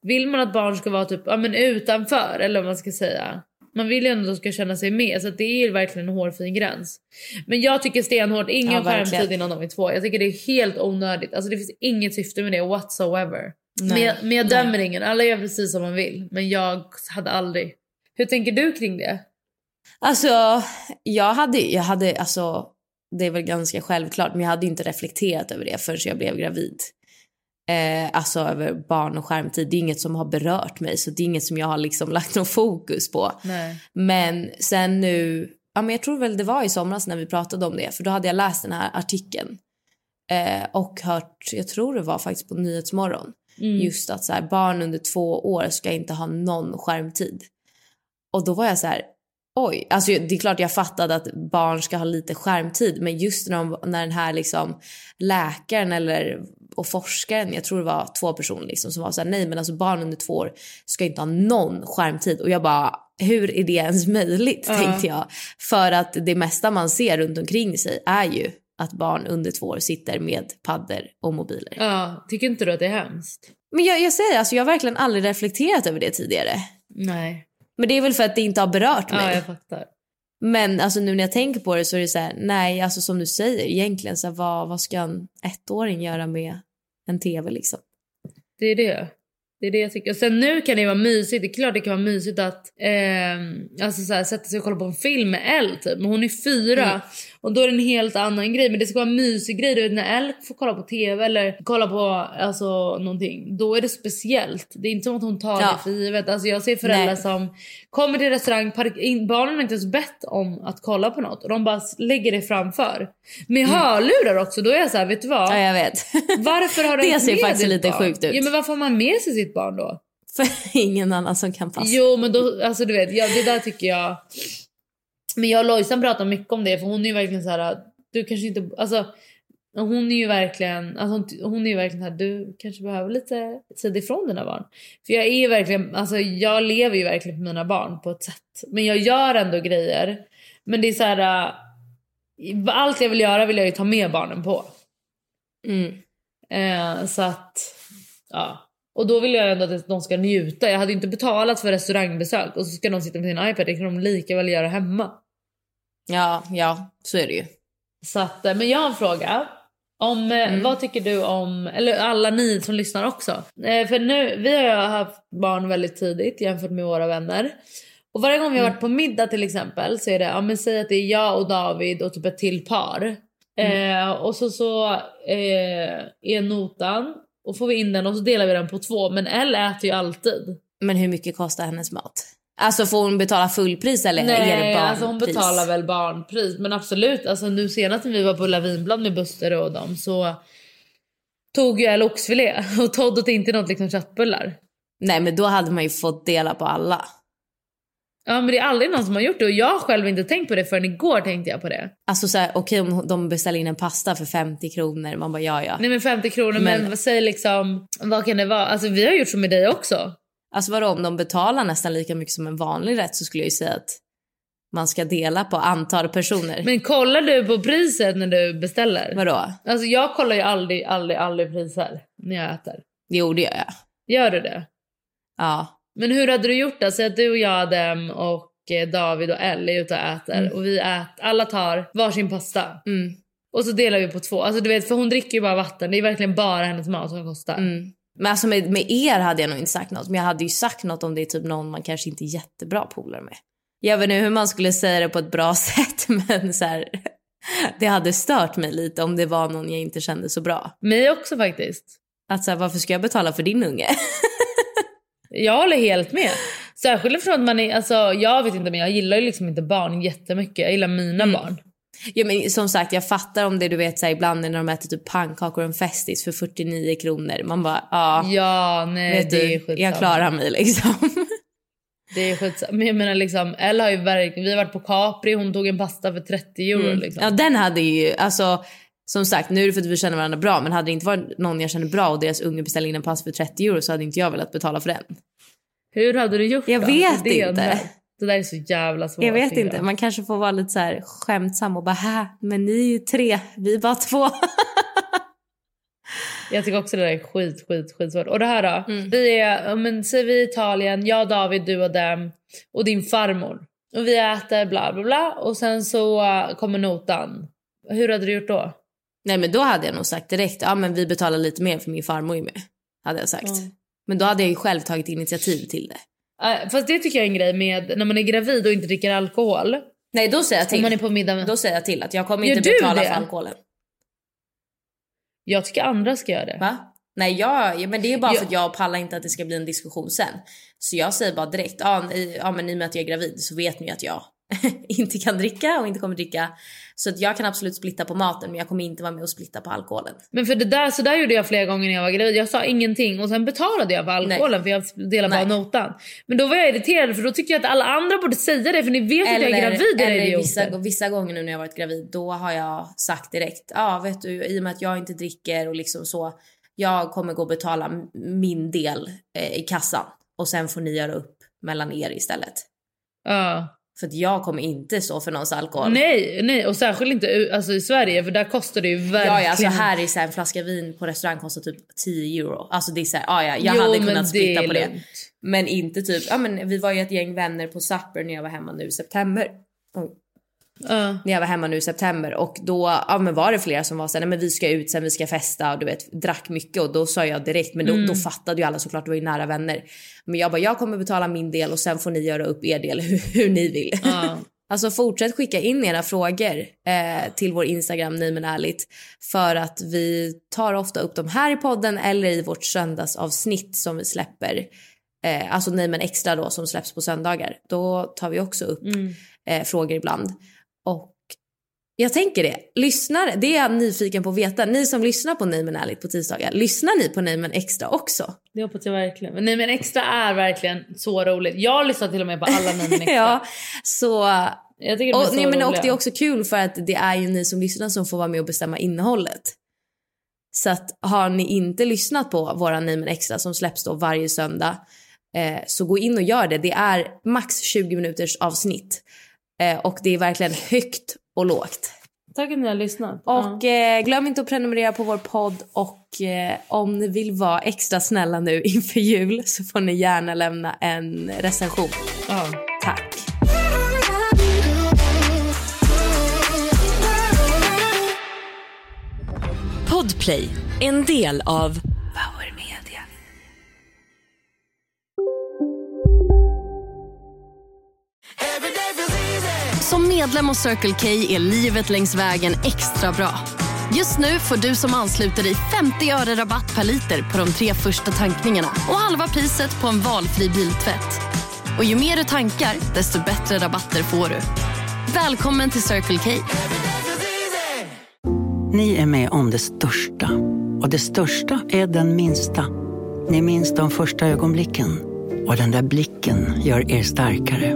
vill man att barn ska vara typ ja, men utanför, eller vad man ska säga. Man vill ju ändå att de ska känna sig med. Så att det är ju verkligen en hårfin gräns. Men jag tycker stenhårt, ingen ja, skärmtid innan de är två. Jag tycker det är helt onödigt. Alltså det finns inget syfte med det whatsoever. Nej, men, men jag dömer nej. ingen, alla gör precis som man vill. Men jag hade aldrig. Hur tänker du kring det? Alltså, jag hade, jag hade alltså, det är väl ganska självklart, men jag hade inte reflekterat över det förrän jag blev gravid. eh, Alltså över barn och skärmtid. Det är inget som har berört mig, så det är inget som jag har liksom lagt någon fokus på. Nej. Men sen nu, ja, men jag tror väl det var i somras när vi pratade om det, för då hade jag läst den här artikeln eh, och hört, jag tror det var faktiskt på Nyhetsmorgon. Mm. Just att så här, barn under två år ska inte ha någon skärmtid. Och då var jag så här, oj, alltså det är klart jag fattade att barn ska ha lite skärmtid, men just när, de, när den här liksom läkaren eller och forskaren, jag tror det var två personer liksom, som var så här, nej men alltså barn under två år ska inte ha någon skärmtid. Och jag bara, hur är det ens möjligt? Uh-huh. Tänkte jag, för att det mesta man ser runt omkring sig är ju att barn under två år sitter med paddor och mobiler. Ja, tycker inte du att det är hemskt? Men jag, jag säger, alltså jag har verkligen aldrig reflekterat över det tidigare. Nej. Men det är väl för att det inte har berört mig. Ja, jag fattar. Men alltså nu när jag tänker på det så är det så här, nej, alltså som du säger, egentligen så här, vad, vad ska en ettåring göra med en tv liksom? Det är det. Det är det jag tycker. Och sen nu kan det vara mysigt. Det är klart det kan vara mysigt att eh, alltså så här, sätta sig och kolla på en film med Elle typ. Men hon är fyra. Mm. Och då är det en helt annan grej. Men det ska vara en mysig grej. Du vet, när Elle får kolla på tv eller kolla på alltså, någonting, då är det speciellt. Det är inte som att hon tar ja. det för givet. Alltså, jag ser föräldrar Nej. som kommer till restaurang, park- barnen har inte ens bett om att kolla på något. Och de bara lägger det framför. Med mm. hörlurar också. Då är jag så här, vet du vad? Ja, jag vet. Varför har de det ser faktiskt lite barn? Sjukt ut. Ja, men varför har man med sig sitt barn då? För ingen annan som kan passa. Jo, men då, alltså du vet, ja, det där tycker jag. Men jag och Lojsan pratar mycket om det. För hon är ju verkligen så här, du kanske inte, alltså hon är ju verkligen, alltså hon är ju verkligen här, du kanske behöver lite tid ifrån dina barn. För jag är ju verkligen, alltså jag lever ju verkligen för mina barn på ett sätt. Men jag gör ändå grejer. Men det är så här, allt jag vill göra vill jag ju ta med barnen på. Mm. Eh, så att, ja. Och då vill jag ändå att de ska njuta. Jag hade inte betalat för restaurangbesök och så ska de sitta med sin iPad. Det kan de lika väl göra hemma. Ja, ja, så är det ju. Så att, men jag har en fråga om, mm. vad tycker du om, eller alla ni som lyssnar också, för nu, vi har haft barn väldigt tidigt jämfört med våra vänner. Och varje gång vi har varit på middag till exempel, så är det, ja men säg att det är jag och David och typ ett till par. mm. eh, Och så, så eh, är notan, och får vi in den och så delar vi den på två. Men Elle äter ju alltid. Men hur mycket kostar hennes mat? Alltså får hon betala fullpris eller Nej, är det barnpris? Nej, alltså hon betalar väl barnpris. Men absolut, alltså nu senast när vi var på Lavinblad med Buster och dem, så tog ju Elle oxfilé och Todd åt inte något liksom köttbullar. Nej, men då hade man ju fått dela på alla. Ja, men det är aldrig någon som har gjort det. Och jag själv inte tänkt på det förrän igår tänkte jag på det. Alltså såhär, okej okay, om de beställer in en pasta för femtio kronor. Man bara, ja ja. Nej, men femtio kronor, men, men säg liksom, vad kan det vara? Alltså vi har gjort så med dig också. Alltså vadå, om de betalar nästan lika mycket som en vanlig rätt, så skulle jag ju säga att man ska dela på antal personer. Men kollar du på priset när du beställer? Vadå? Alltså jag kollar ju aldrig, aldrig, aldrig priser när jag äter. Jo, det gör jag. Gör du det? Ja. Men hur hade du gjort det? Så att du och jag, dem och David och Elle är ute och äter. Mm. Och vi äter, alla tar varsin pasta. Mm. Och så delar vi på två. Alltså du vet, för hon dricker ju bara vatten. Det är verkligen bara hennes mat som kostar. Mm. Men alltså med, med er hade jag nog inte sagt något. Men jag hade ju sagt något om det är typ någon man kanske inte är jättebra polare med. Jag vet nu hur man skulle säga det på ett bra sätt. Men så här, det hade stört mig lite om det var någon jag inte kände så bra. Mig också faktiskt. Att så här, varför ska jag betala för din unge? Jag håller helt med. Särskilt från att man är, alltså jag vet inte, men jag gillar ju liksom inte barn jättemycket. Jag gillar mina mm. barn. Ja, men som sagt, jag fattar om det, du vet så här, ibland när de äter typ pannkakor och en festis för fyrtionio kronor. Man bara, ah, ja, nej, vet det är skitsamma. Jag klarar mig liksom. Det är skitsamma. Men jag menar liksom, Elle har ju verkligen, vi har varit på Capri, hon tog en pasta för trettio euro mm. liksom. Ja, den hade ju, alltså som sagt, nu är det för att vi känner varandra bra. Men hade det inte varit någon jag känner bra och deras unge beställde in en pass för trettio euro, så hade inte jag velat betala för den. Hur hade du gjort jag då? Jag vet det inte. Där, det där är så jävla svårt. Jag vet inte, man kanske får vara lite så här skämtsam och bara, hä, men ni är ju tre, vi är bara två. Jag tycker också det där är skit, skit, skit svårt. Och det här då, mm. vi är, men säger vi Italien, jag, David, du och dem och din farmor. Och vi äter bla bla bla. Och sen så kommer notan. Hur hade du gjort då? Nej, men då hade jag nog sagt direkt, ja men vi betalar lite mer för min farmor är med, hade jag sagt. Mm. Men då hade jag ju själv tagit initiativ till det. Uh, fast det tycker jag är en grej med när man är gravid och inte dricker alkohol. Nej, då säger jag till. Om man är på middag med... Då säger jag till att jag kommer gör inte betala det? För alkoholen. Jag tycker andra ska göra det. Va? Nej, jag, men det är bara jag... för att jag pallar inte att det ska bli en diskussion sen. Så jag säger bara direkt, ja, ni, ja men i och med att jag är gravid så vet ni att jag inte kan dricka och inte kommer dricka. Så att jag kan absolut splitta på maten, men jag kommer inte vara med och splitta på alkoholen. Men för det där, så där gjorde jag flera gånger när jag var gravid. Jag sa ingenting och sen betalade jag på alkoholen. Nej. För jag delade bara notan. Men då var jag irriterad, för då tycker jag att alla andra borde säga det. För ni vet eller, att jag är gravid. Eller, eller vissa, vissa gånger nu när jag varit gravid, då har jag sagt direkt, ja ah, vet du, i och med att jag inte dricker och liksom så, jag kommer gå och betala min del eh, i kassan. Och sen får ni göra upp mellan er istället. Ja uh. För att jag kommer inte så för någons alkohol. Nej, nej, och särskilt inte alltså, i Sverige. För där kostar det ju verkligen. Ja, ja, alltså här är så här, en flaska vin på restaurang kostar typ tio euro. Alltså det är så här, ja, ja, jag jo, hade kunnat splitta på det. Men inte typ, ja men vi var ju ett gäng vänner på Supper när jag var hemma nu i september. Oh. Uh. När jag var hemma nu i september. Och då ja, men var det flera som var så här, nej men vi ska ut sen, vi ska festa. Och du vet, drack mycket. Och då sa jag direkt, men då, mm. då fattade ju alla såklart. Det var ju nära vänner. Men jag bara, jag kommer betala min del. Och sen får ni göra upp er del hur, hur ni vill. uh. Alltså fortsätt skicka in era frågor eh, till vår Instagram, nej men ärligt. För att vi tar ofta upp dem här i podden eller i vårt söndagsavsnitt som vi släpper. Eh, alltså nej men extra då som släpps på söndagar. Då tar vi också upp mm. eh, frågor ibland. Och jag tänker det, lyssnar, det är jag nyfiken på att veta. Ni som lyssnar på nej men ärligt på tisdagar, lyssnar ni på nej men extra också? Det hoppas jag verkligen. Men nej men extra är verkligen så roligt. Jag lyssnar till och med på alla nej men extra. Ja, så... Jag tycker det och, så nej, men, och det är också kul för att det är ju ni som lyssnar som får vara med och bestämma innehållet. Så att har ni inte lyssnat på våra nej men extra som släpps då varje söndag, eh, så gå in och gör det. Det är max tjugo minuters avsnitt. Eh, och det är verkligen högt och lågt. Tack för att ni har lyssnat. Och eh, glöm inte att prenumerera på vår podd. Och eh, om ni vill vara extra snälla nu inför jul, så får ni gärna lämna en recension. Ja. Tack. Podplay, en del av Power Media. Som medlem hos Circle K är livet längs vägen extra bra. Just nu får du som ansluter dig femtio öre rabatt per liter på de tre första tankningarna och halva priset på en valfri biltvätt. Och ju mer du tankar, desto bättre rabatter får du. Välkommen till Circle K. Ni är med om det största. Och det största är den minsta. Ni minns de första ögonblicken. Och den där blicken gör er starkare.